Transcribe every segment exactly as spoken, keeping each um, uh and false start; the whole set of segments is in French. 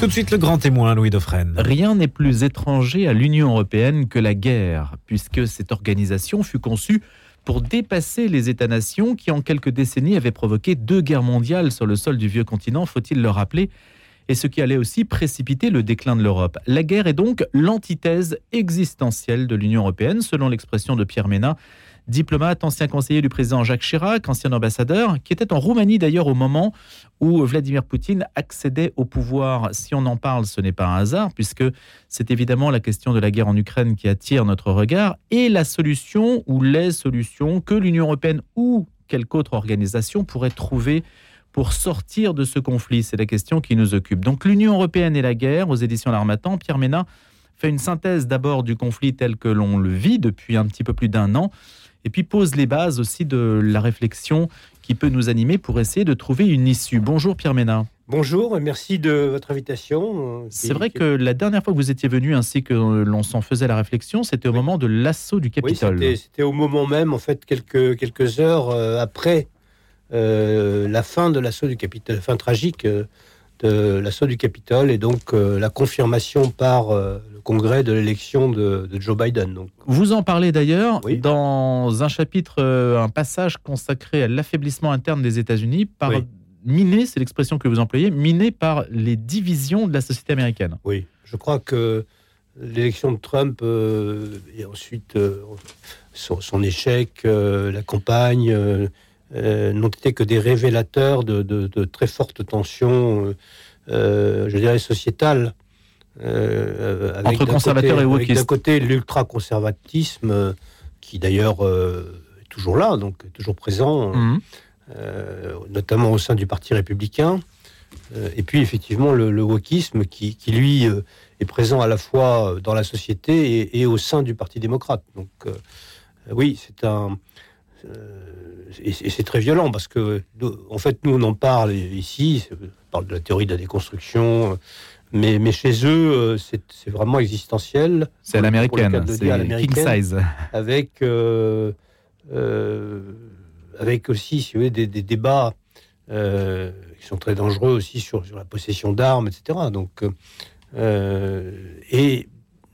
Tout de suite, le grand témoin, Louis Dufraisse. Rien n'est plus étranger à l'Union européenne que la guerre, puisque cette organisation fut conçue pour dépasser les États-nations qui, en quelques décennies, avaient provoqué deux guerres mondiales sur le sol du vieux continent, faut-il le rappeler, et ce qui allait aussi précipiter le déclin de l'Europe. La guerre est donc l'antithèse existentielle de l'Union européenne, selon l'expression de Pierre Ménat, diplomate, ancien conseiller du président Jacques Chirac, ancien ambassadeur, qui était en Roumanie d'ailleurs au moment où Vladimir Poutine accédait au pouvoir. Si on en parle, ce n'est pas un hasard, puisque c'est évidemment la question de la guerre en Ukraine qui attire notre regard, et la solution ou les solutions que l'Union européenne ou quelque autre organisation pourrait trouver pour sortir de ce conflit. C'est la question qui nous occupe. Donc l'Union européenne et la guerre, aux éditions L'Harmattan, Pierre Ménat fait une synthèse d'abord du conflit tel que l'on le vit depuis un petit peu plus d'un an, et puis pose les bases aussi de la réflexion qui peut nous animer pour essayer de trouver une issue. Bonjour Pierre Ménat. Bonjour, merci de votre invitation. C'est vrai que la dernière fois que vous étiez venu, ainsi que l'on s'en faisait la réflexion, c'était au oui. moment de l'assaut du Capitole. Oui, c'était, c'était au moment même, en fait, quelques, quelques heures après euh, la fin de l'assaut du Capitole, fin tragique de l'assaut du Capitole, et donc euh, la confirmation par... Euh, congrès de l'élection de, de Joe Biden. Donc. Vous en parlez d'ailleurs oui. dans un chapitre, euh, un passage consacré à l'affaiblissement interne des États-Unis, par oui. miné, c'est l'expression que vous employez, miné par les divisions de la société américaine. Oui, je crois que l'élection de Trump euh, et ensuite euh, son, son échec, euh, la campagne, euh, euh, n'ont été que des révélateurs de, de, de très fortes tensions, euh, je dirais sociétales. Euh, avec entre conservateurs et wokistes. D'un côté, l'ultra-conservatisme, euh, qui d'ailleurs euh, est toujours là, donc toujours présent, mmh. euh, notamment au sein du Parti républicain. Euh, et puis, effectivement, le, le wokisme qui, qui lui, euh, est présent à la fois dans la société et, et au sein du Parti démocrate. Donc, euh, oui, c'est un... Euh, et, et c'est très violent, parce que, en fait, nous, on en parle ici, on parle de la théorie de la déconstruction... Mais, mais chez eux, c'est, c'est vraiment existentiel. C'est à l'américaine, c'est à l'américaine, king size. Avec, euh, euh, avec aussi, si vous voulez, des, des débats euh, qui sont très dangereux aussi sur, sur la possession d'armes, et cetera. Donc, euh, et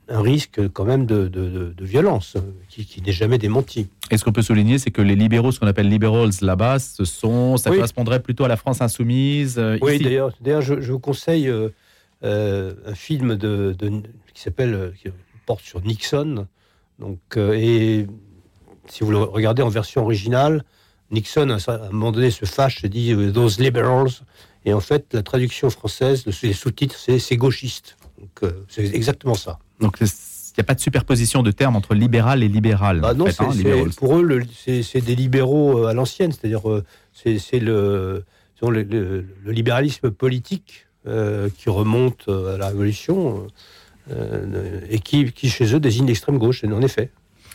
un risque quand même de, de, de, de violence qui, qui n'est jamais démenti. Et ce qu'on peut souligner, c'est que les libéraux, ce qu'on appelle liberals là-bas, ce sont, ça oui. correspondrait plutôt à la France insoumise. Oui, ici. D'ailleurs, d'ailleurs, je, je vous conseille... Euh, Euh, un film de, de, qui s'appelle, qui porte sur Nixon. Donc, euh, et si vous le regardez en version originale, Nixon à un moment donné se fâche et dit « those liberals ». Et en fait, la traduction française, les sous-titres, c'est « c'est gauchiste ». Donc, euh, c'est exactement ça. Donc, il n'y a pas de superposition de termes entre libéral et libéral. Bah non, fait, c'est, hein, c'est, pour eux, le, c'est, c'est des libéraux à l'ancienne. C'est-à-dire, euh, c'est, c'est le, disons, le, le, le libéralisme politique. Euh, qui remonte à la Révolution euh, et qui, qui, chez eux, désigne l'extrême gauche, en effet.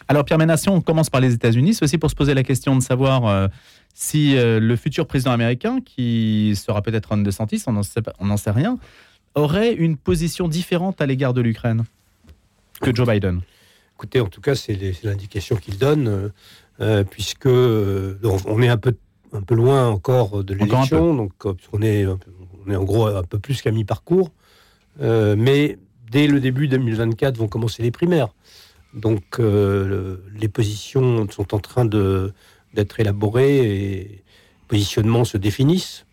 Alors, Pierre Ménat, on commence par les États-Unis. C'est aussi pour se poser la question de savoir euh, si euh, le futur président américain, qui sera peut-être Ron DeSantis, on n'en sait, sait rien, aurait une position différente à l'égard de l'Ukraine que Joe Biden. Écoutez, en tout cas, c'est, les, c'est l'indication qu'il donne, euh, puisque euh, on est un peu, un peu loin encore de l'élection, encore donc on est... Un peu, on est en gros un peu plus qu'à mi-parcours, euh, mais dès le début deux mille vingt-quatre vont commencer les primaires. Donc euh, le, les positions sont en train de, d'être élaborées et les positionnements se définissent.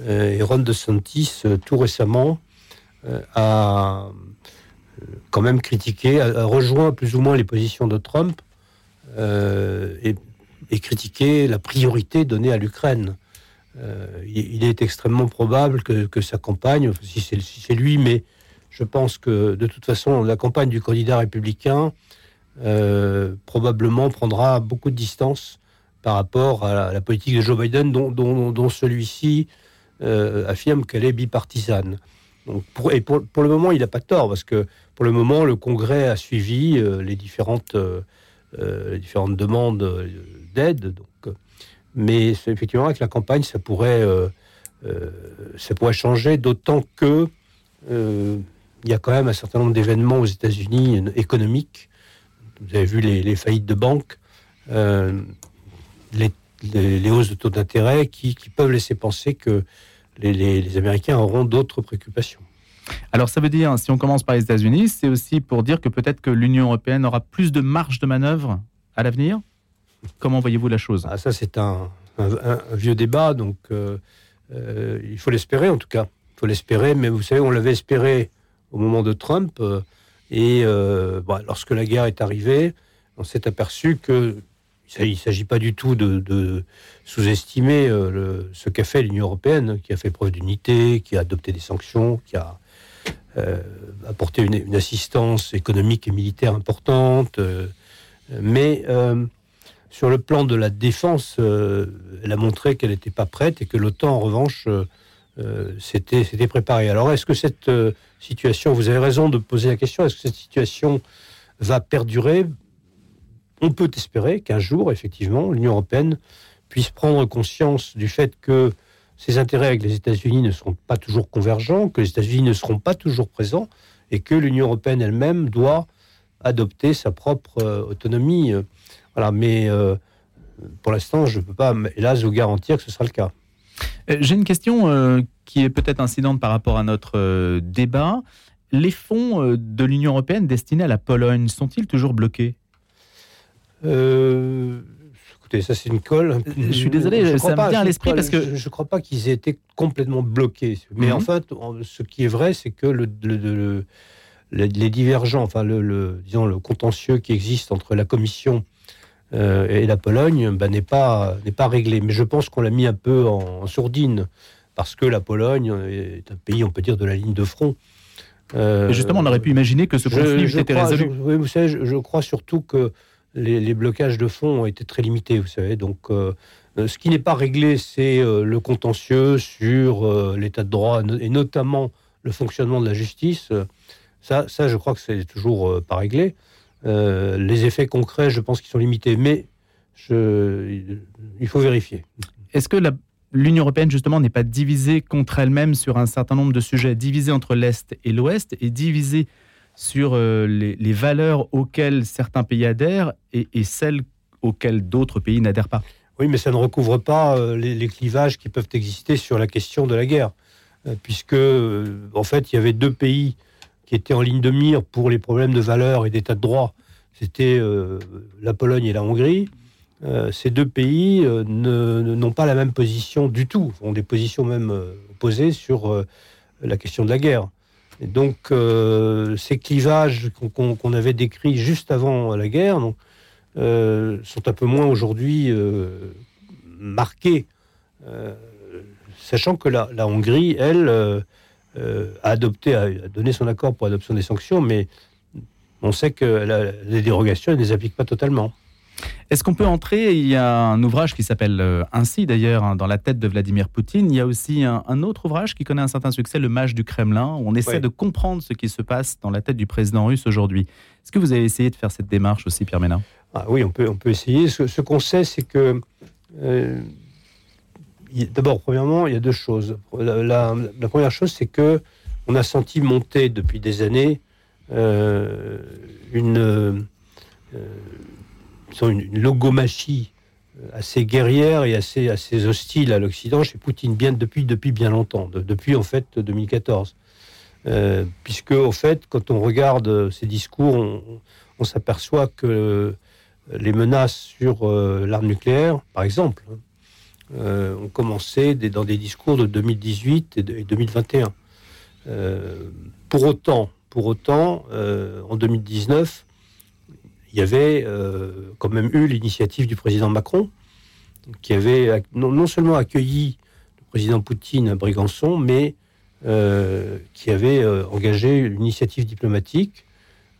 Euh, et Ron DeSantis, tout récemment, euh, a quand même critiqué, a, a rejoint plus ou moins les positions de Trump euh, et, et critiqué la priorité donnée à l'Ukraine. Euh, il est extrêmement probable que, que sa campagne, si c'est, si c'est lui, mais je pense que de toute façon la campagne du candidat républicain euh, probablement prendra beaucoup de distance par rapport à la, à la politique de Joe Biden dont, dont, dont celui-ci euh, affirme qu'elle est bipartisane. Donc pour, et pour, pour le moment il n'a pas tort, parce que pour le moment le Congrès a suivi euh, les, différentes, euh, les différentes demandes d'aide, donc mais effectivement, avec la campagne, ça pourrait, euh, euh, ça pourrait changer, d'autant que euh, y a quand même un certain nombre d'événements aux États-Unis économiques. Vous avez vu les, les faillites de banques, euh, les, les, les hausses de taux d'intérêt qui, qui peuvent laisser penser que les, les, les Américains auront d'autres préoccupations. Alors ça veut dire, si on commence par les États-Unis, c'est aussi pour dire que peut-être que l'Union européenne aura plus de marge de manœuvre à l'avenir. Comment voyez-vous la chose ? Ah, ça c'est un, un, un vieux débat, donc euh, euh, il faut l'espérer en tout cas. Il faut l'espérer, mais vous savez, on l'avait espéré au moment de Trump, euh, et euh, bah, lorsque la guerre est arrivée, on s'est aperçu que il ne s'agit pas du tout de, de sous-estimer euh, le, ce qu'a fait l'Union européenne, qui a fait preuve d'unité, qui a adopté des sanctions, qui a euh, apporté une, une assistance économique et militaire importante. Euh, mais euh, sur le plan de la défense, euh, elle a montré qu'elle n'était pas prête et que l'OTAN, en revanche, euh, s'était, s'était préparée. Alors, est-ce que cette euh, situation, vous avez raison de poser la question, est-ce que cette situation va perdurer ? On peut espérer qu'un jour, effectivement, l'Union européenne puisse prendre conscience du fait que ses intérêts avec les États-Unis ne seront pas toujours convergents, que les États-Unis ne seront pas toujours présents, et que l'Union européenne elle-même doit adopter sa propre euh, autonomie. Voilà, mais euh, pour l'instant, je ne peux pas, hélas, vous garantir que ce sera le cas. Euh, j'ai une question euh, qui est peut-être incidente par rapport à notre euh, débat. Les fonds euh, de l'Union européenne destinés à la Pologne sont-ils toujours bloqués ? Euh, écoutez, ça c'est une colle. Je suis désolé, je ça me pas, vient à l'esprit crois, parce que... Je ne crois pas qu'ils aient été complètement bloqués. Mais mm-hmm. en fait, ce qui est vrai, c'est que le, le, le, le, les divergents, enfin, le, le, disons, le contentieux qui existe entre la Commission euh, et la Pologne ben, n'est, pas, n'est pas réglé. Mais je pense qu'on l'a mis un peu en, en sourdine, parce que la Pologne est un pays, on peut dire, de la ligne de front. Euh, et justement, on aurait pu imaginer que ce conflit était résolu. Je, oui, vous savez, je, je crois surtout que Les, les blocages de fonds ont été très limités, vous savez. Donc, euh, ce qui n'est pas réglé, c'est euh, le contentieux sur euh, l'état de droit et notamment le fonctionnement de la justice. Ça, ça je crois que c'est toujours euh, pas réglé. Euh, les effets concrets, je pense qu'ils sont limités, mais je, il faut vérifier. Est-ce que la, l'Union européenne, justement, n'est pas divisée contre elle-même sur un certain nombre de sujets, divisée entre l'Est et l'Ouest et divisée sur euh, les, les valeurs auxquelles certains pays adhèrent et, et celles auxquelles d'autres pays n'adhèrent pas. Oui, mais ça ne recouvre pas euh, les, les clivages qui peuvent exister sur la question de la guerre, euh, puisque, euh, en fait, il y avait deux pays qui étaient en ligne de mire pour les problèmes de valeurs et d'état de droit. C'était euh, la Pologne et la Hongrie. Euh, ces deux pays euh, ne, ne, n'ont pas la même position du tout, ont des positions même euh, opposées sur euh, la question de la guerre. Et donc, euh, ces clivages qu'on, qu'on avait décrits juste avant la guerre donc, euh, sont un peu moins aujourd'hui euh, marqués, euh, sachant que la, la Hongrie, elle, euh, a adopté, a donné son accord pour l'adoption des sanctions, mais on sait que la, les dérogations, elle ne les applique pas totalement. Est-ce qu'on peut entrer ? Il y a un ouvrage qui s'appelle euh, ainsi d'ailleurs, hein, dans la tête de Vladimir Poutine. Il y a aussi un, un autre ouvrage qui connaît un certain succès, Le Mage du Kremlin, où on essaie ouais. de comprendre ce qui se passe dans la tête du président russe aujourd'hui. Est-ce que vous avez essayé de faire cette démarche aussi, Pierre Ménat ? Ah, oui, on peut, on peut essayer. Ce, ce qu'on sait, c'est que... Euh, y, d'abord, premièrement, il y a deux choses. La, la, la première chose, c'est qu'on a senti monter depuis des années euh, une... Euh, Sont une logomachie assez guerrière et assez, assez hostile à l'Occident chez Poutine bien, depuis, depuis bien longtemps, de, depuis en fait deux mille quatorze. Euh, puisque, en fait, quand on regarde ces discours, on, on s'aperçoit que les menaces sur euh, l'arme nucléaire, par exemple, euh, ont commencé des, dans des discours de deux mille dix-huit et, de, et deux mille vingt et un. Euh, pour autant, pour autant euh, en deux mille dix-neuf, il y avait euh, quand même eu l'initiative du président Macron, qui avait non, non seulement accueilli le président Poutine à Briançon, mais euh, qui avait euh, engagé une initiative diplomatique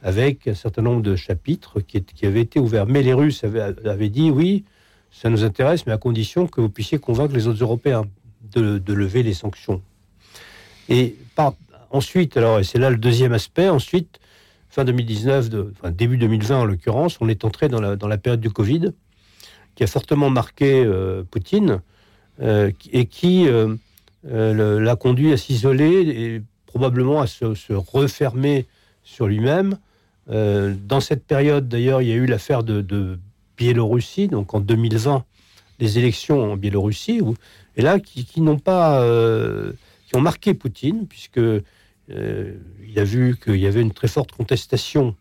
avec un certain nombre de chapitres qui, qui avaient été ouverts. Mais les Russes avaient, avaient dit, oui, ça nous intéresse, mais à condition que vous puissiez convaincre les autres Européens de, de lever les sanctions. Et par, ensuite, alors, et c'est là le deuxième aspect, ensuite, fin deux mille dix-neuf, de, enfin début deux mille vingt en l'occurrence, on est entré dans la, dans la période du Covid, qui a fortement marqué euh, Poutine, euh, et qui euh, euh, l'a conduit à s'isoler et probablement à se, se refermer sur lui-même. Euh, dans cette période, d'ailleurs, il y a eu l'affaire de, de Biélorussie, donc en deux mille vingt, les élections en Biélorussie, où, et là, qui, qui n'ont pas... Euh, qui ont marqué Poutine, puisque... euh, il a vu qu'il y avait une très forte contestation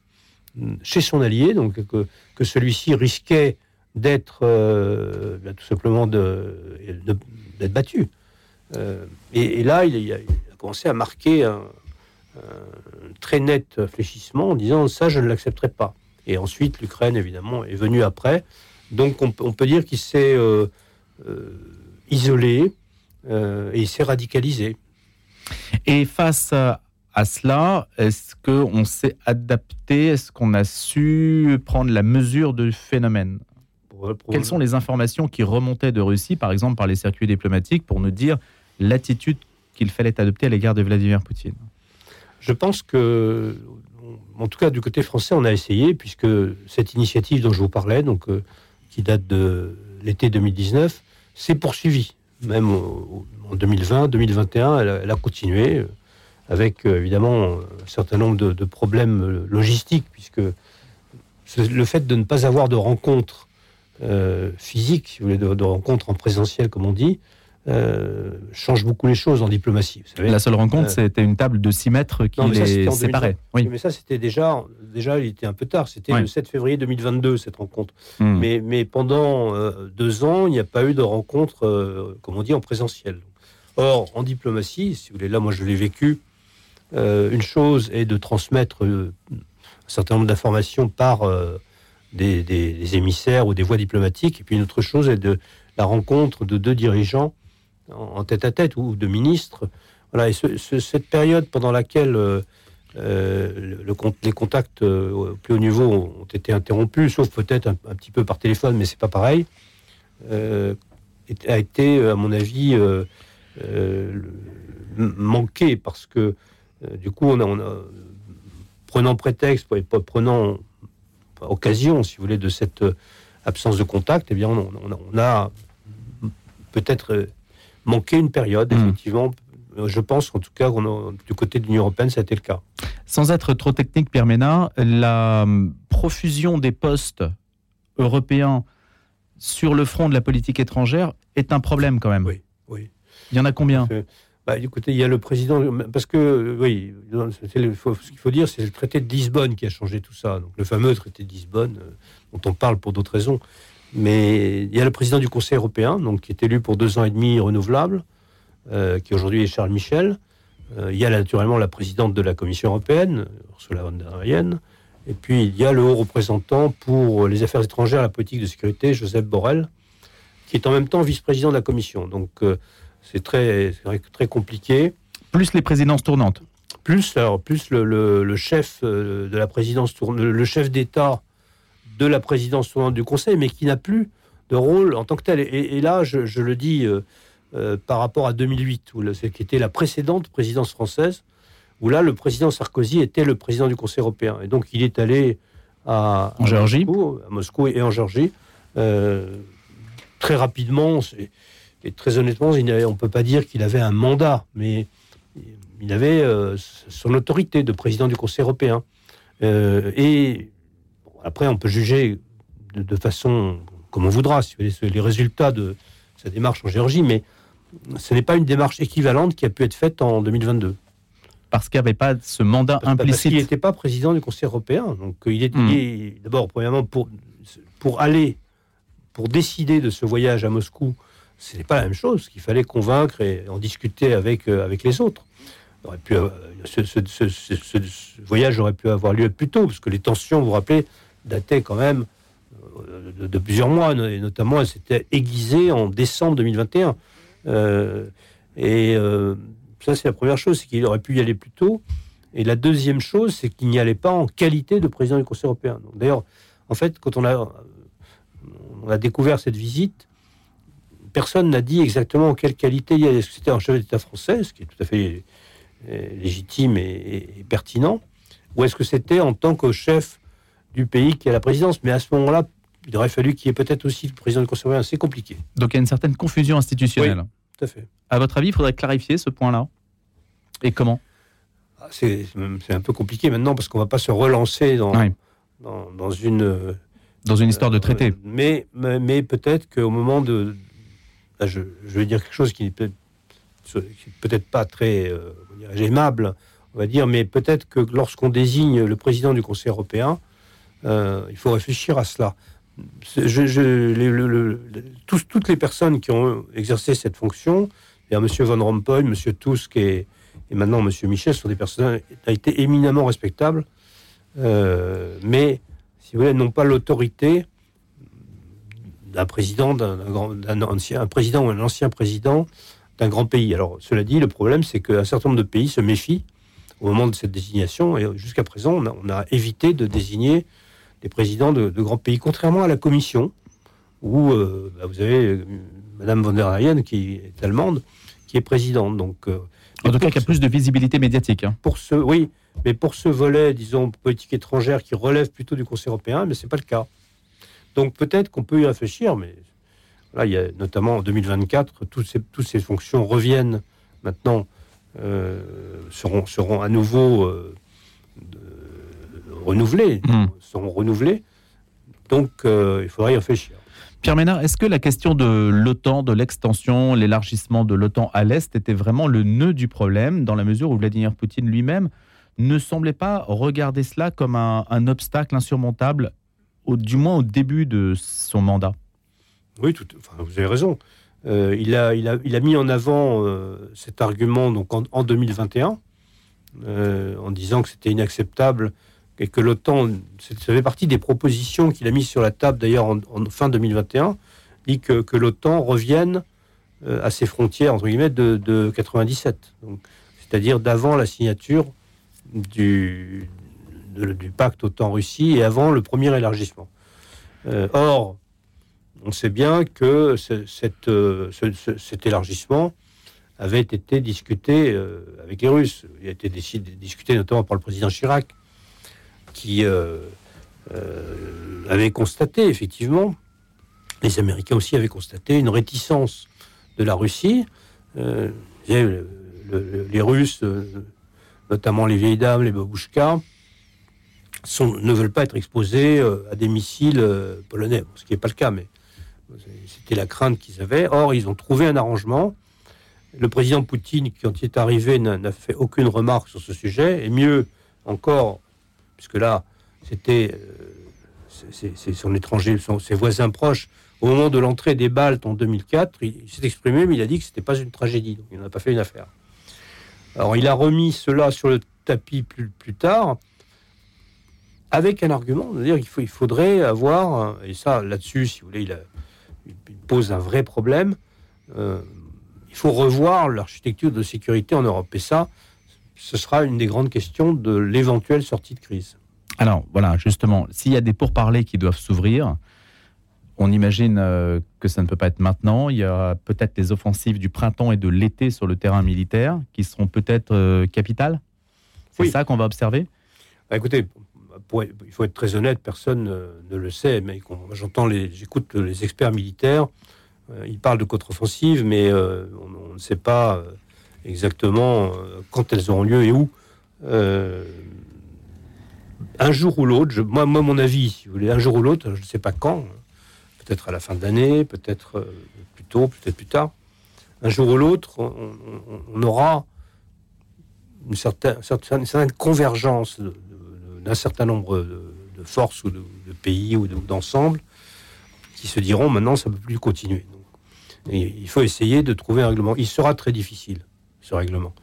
chez son allié, donc que, que celui-ci risquait d'être euh, tout simplement de, de, d'être battu. Euh, et, et là, il a, il a commencé à marquer un, un très net fléchissement en disant « ça, je ne l'accepterai pas ». Et ensuite, l'Ukraine, évidemment, est venue après. Donc, on, on peut dire qu'il s'est euh, euh, isolé euh, et il s'est radicalisé. Et face à... à cela, est-ce qu'on s'est adapté? Est-ce qu'on a su prendre la mesure du phénomène? Quelles sont les informations qui remontaient de Russie, par exemple par les circuits diplomatiques, pour nous dire l'attitude qu'il fallait adopter à l'égard de Vladimir Poutine? Je pense que, en tout cas du côté français, on a essayé, puisque cette initiative dont je vous parlais, donc, euh, qui date de l'été deux mille dix-neuf, s'est poursuivie. Même en deux mille vingt, deux mille vingt et un, elle, elle a continué. Avec évidemment un certain nombre de, de problèmes logistiques, puisque le fait de ne pas avoir de rencontres euh, physiques, si vous voulez, de, de rencontres en présentiel, comme on dit, euh, change beaucoup les choses en diplomatie. Vous savez, la seule rencontre, euh, c'était une table de six mètres qui non, les ça, séparait. Oui. Mais ça, c'était déjà, déjà, il était un peu tard. C'était oui. le sept février deux mille vingt-deux, cette rencontre. Mmh. Mais, mais pendant euh, deux ans, il n'y a pas eu de rencontre, euh, comme on dit, en présentiel. Or, en diplomatie, si vous voulez, là, moi, je l'ai vécu. Euh, une chose est de transmettre euh, un certain nombre d'informations par euh, des, des, des émissaires ou des voies diplomatiques, et puis une autre chose est de la rencontre de deux dirigeants en, en tête-à-tête ou de ministres. Voilà, et ce, ce, cette période pendant laquelle euh, euh, le, les contacts euh, au plus haut niveau ont, ont été interrompus, sauf peut-être un, un petit peu par téléphone, mais c'est pas pareil, euh, a été, à mon avis, euh, euh, manqué parce que du coup, on a, on a, prenant prétexte, prenant occasion, si vous voulez, de cette absence de contact, eh bien, on a, on a peut-être manqué une période, effectivement. Mmh. Je pense, en tout cas, qu'on a, du côté de l'Union européenne, ça a été le cas. Sans être trop technique, Pierre Ménat, la profusion des postes européens sur le front de la politique étrangère est un problème, quand même. Oui, oui. Il y en a combien ? Bah, écoutez, il y a le président... Parce que, oui, c'est le, faut, ce qu'il faut dire, c'est le traité de Lisbonne qui a changé tout ça. Donc, le fameux traité de Lisbonne, euh, dont on parle pour d'autres raisons. Mais il y a le président du Conseil européen, donc, qui est élu pour deux ans et demi renouvelable, euh, qui aujourd'hui est Charles Michel. Euh, il y a naturellement la présidente de la Commission européenne, Ursula von der Leyen. Et puis, il y a le haut représentant pour les affaires étrangères et la politique de sécurité, Josep Borrell, qui est en même temps vice-président de la Commission. Donc... Euh, C'est très, c'est très compliqué. Plus les présidences tournantes. Plus, alors, plus le, le, le chef de la présidence tournante, le chef d'État de la présidence tournante du Conseil, mais qui n'a plus de rôle en tant que tel. Et, et là, je, je le dis euh, euh, par rapport à deux mille huit, où le, qui était la précédente présidence française, où là, le président Sarkozy était le président du Conseil européen. Et donc, il est allé à, en à, Géorgie. Moscou, à Moscou et en Géorgie. Euh, très rapidement, c'est... Et très honnêtement, on ne peut pas dire qu'il avait un mandat, mais il avait euh, son autorité de président du Conseil européen. Euh, et bon, après, on peut juger de, de façon comme on voudra, si vous voulez, les résultats de sa démarche en Géorgie, mais ce n'est pas une démarche équivalente qui a pu être faite en deux mille vingt-deux. Parce qu'il n'y avait pas ce mandat parce, implicite. Parce qu'il n'était pas président du Conseil européen. Donc, il est mmh. d'abord, premièrement, pour, pour aller, pour décider de ce voyage à Moscou, ce n'est pas la même chose, qu'il fallait convaincre et en discuter avec, euh, avec les autres. Aurait pu, euh, ce, ce, ce, ce, ce voyage aurait pu avoir lieu plus tôt, parce que les tensions, vous vous rappelez, dataient quand même euh, de, de plusieurs mois, et notamment elles s'étaient aiguisées en décembre deux mille vingt et un. Euh, et euh, ça, c'est la première chose, c'est qu'il aurait pu y aller plus tôt. Et la deuxième chose, c'est qu'il n'y allait pas en qualité de président du Conseil européen. Donc, d'ailleurs, en fait, quand on a, on a découvert cette visite, personne n'a dit exactement en quelle qualité il y a. Est-ce que c'était un chef d'État français, ce qui est tout à fait légitime et, et, et pertinent, ou est-ce que c'était en tant que chef du pays qui a la présidence? Mais à ce moment-là, il aurait fallu qu'il y ait peut-être aussi le président du Conseil européen. C'est compliqué. Donc il y a une certaine confusion institutionnelle. Oui, tout à fait. À votre avis, il faudrait clarifier ce point-là? Et comment? C'est, c'est un peu compliqué maintenant, parce qu'on ne va pas se relancer dans, oui. dans, dans, une, dans une histoire de traité. Euh, mais, mais, mais peut-être qu'au moment de... Je, je vais dire quelque chose qui n'est peut-être, qui n'est peut-être pas très euh, aimable on va dire, mais peut-être que lorsqu'on désigne le président du Conseil européen, euh, il faut réfléchir à cela. Je, je, le, le, le, tous, toutes les personnes qui ont exercé cette fonction, M. Van Rompuy, M. Tusk et, et maintenant M. Michel, sont des personnalités éminemment respectables, euh, mais, si vous voulez, n'ont pas l'autorité d'un président, d'un, d'un ancien, un président ou un ancien président d'un grand pays. Alors, cela dit, le problème, c'est qu'un certain nombre de pays se méfient au moment de cette désignation, et jusqu'à présent, on a, on a évité de désigner des présidents de, de grands pays, contrairement à la Commission, où euh, bah, vous avez Madame von der Leyen, qui est allemande, qui est présidente. Donc, euh, en tout cas, qui a plus de visibilité médiatique. Hein. Pour ce, oui, mais pour ce volet, disons, politique étrangère, qui relève plutôt du Conseil européen, mais ce n'est pas le cas. Donc peut-être qu'on peut y réfléchir, mais là, il y a, notamment en deux mille vingt-quatre, toutes ces, toutes ces fonctions reviennent maintenant, euh, seront, seront à nouveau euh, de, renouvelées, mmh. seront renouvelées. Donc euh, il faudra y réfléchir. Pierre Ménat, est-ce que la question de l'OTAN, de l'extension, l'élargissement de l'OTAN à l'Est était vraiment le nœud du problème, dans la mesure où Vladimir Poutine lui-même ne semblait pas regarder cela comme un, un obstacle insurmontable, au, du moins au début de son mandat? Oui, tout, enfin, vous avez raison. Euh, il, a, il, a, il a mis en avant euh, cet argument donc, en, en deux mille vingt et un, euh, en disant que c'était inacceptable et que l'OTAN, ça fait partie des propositions qu'il a mises sur la table d'ailleurs en, en fin deux mille vingt et un, dit que, que l'OTAN revienne euh, à ses frontières, entre guillemets, de, de quatre-vingt-dix-sept. Donc, c'est-à-dire d'avant la signature du, de, du pacte OTAN-Russie et avant le premier élargissement. Euh, or, on sait bien que ce, cette, euh, ce, ce, cet élargissement avait été discuté euh, avec les Russes. Il a été décidé, discuté notamment par le président Chirac, qui euh, euh, avait constaté, effectivement, les Américains aussi avaient constaté une réticence de la Russie. Euh, le, le, les Russes, euh, notamment les vieilles dames, les babouchkas, sont, ne veulent pas être exposés euh, à des missiles euh, polonais, ce qui n'est pas le cas, mais c'était la crainte qu'ils avaient. Or, ils ont trouvé un arrangement. Le président Poutine, quand il est arrivé, n'a, n'a fait aucune remarque sur ce sujet, et mieux encore, puisque là, c'était euh, c'est, c'est son étranger, son, ses voisins proches. Au moment de l'entrée des Baltes en deux mille quatre, il, il s'est exprimé, mais il a dit que ce n'était pas une tragédie. Donc il n'en a pas fait une affaire. Alors, il a remis cela sur le tapis plus, plus tard, avec un argument, c'est-à-dire qu'il faut, il faudrait avoir, et ça, là-dessus, si vous voulez, il, a, il pose un vrai problème, euh, il faut revoir l'architecture de sécurité en Europe. Et ça, ce sera une des grandes questions de l'éventuelle sortie de crise. Alors, voilà, justement, s'il y a des pourparlers qui doivent s'ouvrir, on imagine euh, que ça ne peut pas être maintenant. Il y a peut-être les offensives du printemps et de l'été sur le terrain militaire qui seront peut-être euh, capitales. C'est oui. ça qu'on va observer ? Bah, écoutez, pour, il faut être très honnête, personne ne le sait, mais j'entends les, j'écoute les experts militaires, euh, ils parlent de contre-offensive, mais euh, on, on ne sait pas... Euh, exactement quand elles auront lieu et où. Euh, un jour ou l'autre, je, moi, moi, mon avis, si vous voulez, un jour ou l'autre, je ne sais pas quand, peut-être à la fin de l'année, peut-être plus tôt, peut-être plus tard, un jour ou l'autre, on, on, on aura une certaine, une certaine, une certaine convergence de, de, d'un certain nombre de, de forces ou de, de pays ou de, d'ensembles qui se diront, maintenant, ça ne peut plus continuer. Donc, et, il faut essayer de trouver un règlement. Il sera très difficile. Ce règlement.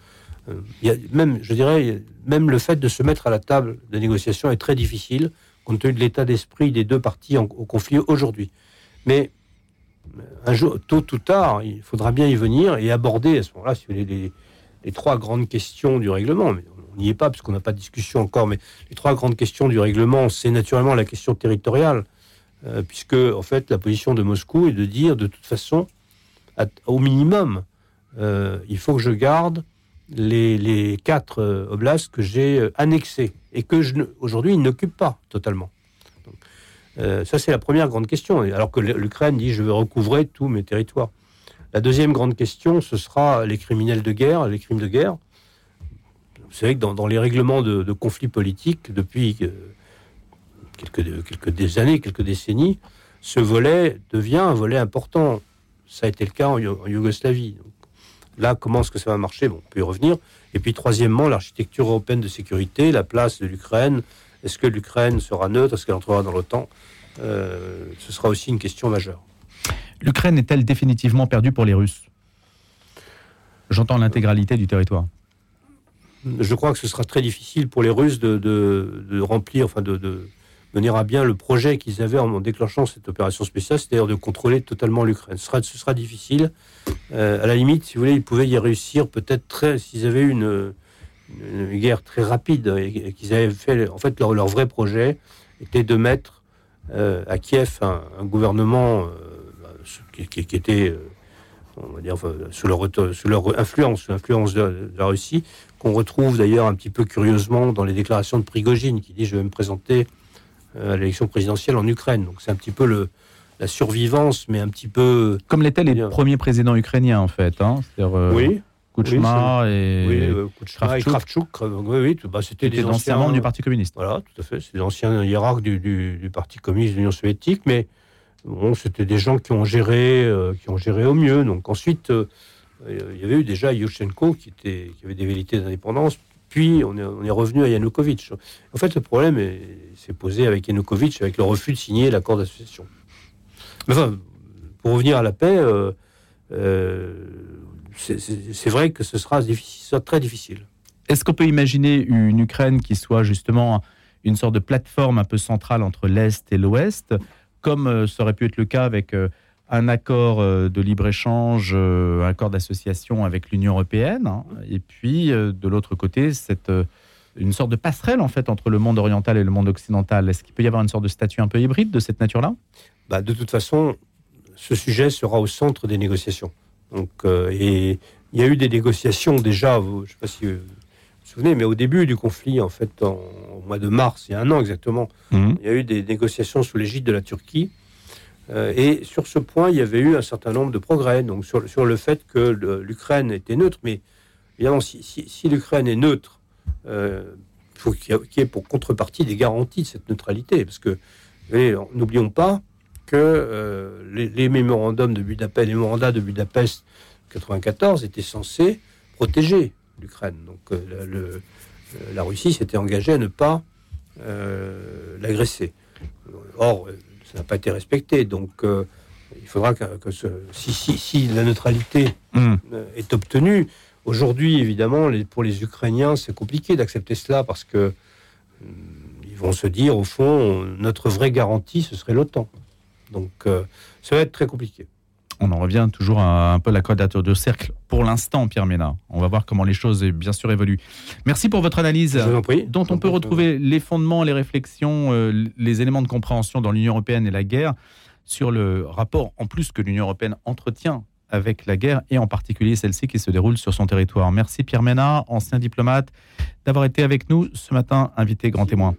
Euh, y a même, je dirais, même le fait de se mettre à la table de négociation est très difficile, compte tenu de l'état d'esprit des deux parties en, au conflit aujourd'hui. Mais un jour, tôt ou tard, il faudra bien y venir et aborder à ce moment-là les, les, les trois grandes questions du règlement. Mais on n'y est pas, parce qu'on n'a pas de discussion encore, mais les trois grandes questions du règlement, c'est naturellement la question territoriale, euh, puisque, en fait, la position de Moscou est de dire, de toute façon, à, au minimum, Euh, il faut que je garde les, les quatre euh, oblasts que j'ai euh, annexés et que je, aujourd'hui ils n'occupent pas totalement. Donc, euh, ça c'est la première grande question, alors que l'Ukraine dit je veux recouvrer tous mes territoires. La deuxième grande question, ce sera les criminels de guerre, les crimes de guerre. Vous savez que dans, dans les règlements de, de conflits politiques depuis euh, quelques, quelques des années, quelques décennies, ce volet devient un volet important. Ça a été le cas en, en Yougoslavie. Donc, Là, comment est-ce que ça va marcher ? Bon, on peut y revenir. Et puis, troisièmement, l'architecture européenne de sécurité, la place de l'Ukraine. Est-ce que l'Ukraine sera neutre ? Est-ce qu'elle entrera dans l'OTAN ? euh, Ce sera aussi une question majeure. L'Ukraine est-elle définitivement perdue pour les Russes ? J'entends l'intégralité du territoire. Je crois que ce sera très difficile pour les Russes de, de, de remplir, enfin de, de mener à bien le projet qu'ils avaient en déclenchant cette opération spéciale, c'est-à-dire de contrôler totalement l'Ukraine. Ce sera, ce sera difficile. Euh, à la limite, si vous voulez, ils pouvaient y réussir peut-être très, s'ils avaient eu une, une guerre très rapide et qu'ils avaient fait, en fait, leur, leur vrai projet était de mettre euh, à Kiev un, un gouvernement euh, qui, qui, qui était... Euh, on va dire, enfin, sous, leur, sous leur influence, sous l'influence de, de la Russie, qu'on retrouve d'ailleurs un petit peu curieusement dans les déclarations de Prigozhin, qui dit « je vais me présenter à l'élection présidentielle en Ukraine ». Donc c'est un petit peu le, la survivance, mais un petit peu... Comme l'étaient les dire... premiers présidents ukrainiens, en fait. Hein, c'est-à-dire euh, oui, Kuchma oui, et... Oui, euh, Kuchma et Kravchuk. Oui, oui, tout, bah, c'était, c'était des anciens membres du Parti communiste. Voilà, tout à fait. C'est des anciens hiérarques du, du, du Parti communiste de l'Union soviétique, mais... Bon, c'était des gens qui ont géré, euh, qui ont géré au mieux. Donc ensuite, euh, il y avait eu déjà Yushchenko qui était, qui avait des velléités d'indépendance. Puis on est, on est revenu à Yanukovych. En fait, le problème est, s'est posé avec Yanukovych, avec le refus de signer l'accord d'association. Mais enfin, pour revenir à la paix, euh, euh, c'est, c'est, c'est vrai que ce sera, difficile, ce sera très difficile. Est-ce qu'on peut imaginer une Ukraine qui soit justement une sorte de plateforme un peu centrale entre l'Est et l'Ouest ? Comme ça aurait pu être le cas avec un accord de libre-échange, un accord d'association avec l'Union européenne, hein, et puis de l'autre côté, cette, une sorte de passerelle en fait entre le monde oriental et le monde occidental. Est-ce qu'il peut y avoir une sorte de statut un peu hybride de cette nature-là ? Bah, de toute façon, ce sujet sera au centre des négociations. Donc, euh, et il y a eu des négociations déjà, je ne sais pas si vous vous souvenez, mais au début du conflit, en fait, en... mois de mars, il y a un an exactement, mmh. il y a eu des négociations sous l'égide de la Turquie. Euh, et sur ce point, il y avait eu un certain nombre de progrès, donc sur, sur le fait que le, l'Ukraine était neutre. Mais évidemment, si, si, si l'Ukraine est neutre, euh, faut qu'il y ait pour contrepartie des garanties de cette neutralité. Parce que, et, n'oublions pas que euh, les, les mémorandums de Budapest, les mandats de Budapest quatre-vingt-quatorze étaient censés protéger l'Ukraine. Donc, euh, le... la Russie s'était engagée à ne pas euh, l'agresser. Or, ça n'a pas été respecté. Donc, euh, il faudra que, que ce, si, si, si la neutralité mmh. est obtenue, aujourd'hui, évidemment, les, pour les Ukrainiens, c'est compliqué d'accepter cela parce que euh, ils vont se dire, au fond, notre vraie garantie, ce serait l'OTAN. Donc, euh, ça va être très compliqué. On en revient toujours à un peu la quadrature de cercle. Pour l'instant, Pierre Ménat, on va voir comment les choses, bien sûr, évoluent. Merci pour votre analyse, dont on peut retrouver les fondements, les réflexions, euh, les éléments de compréhension dans l'Union européenne et la guerre, sur le rapport, en plus, que l'Union européenne entretient avec la guerre, et en particulier celle-ci qui se déroule sur son territoire. Merci Pierre Ménat, ancien diplomate, d'avoir été avec nous ce matin, invité grand témoin.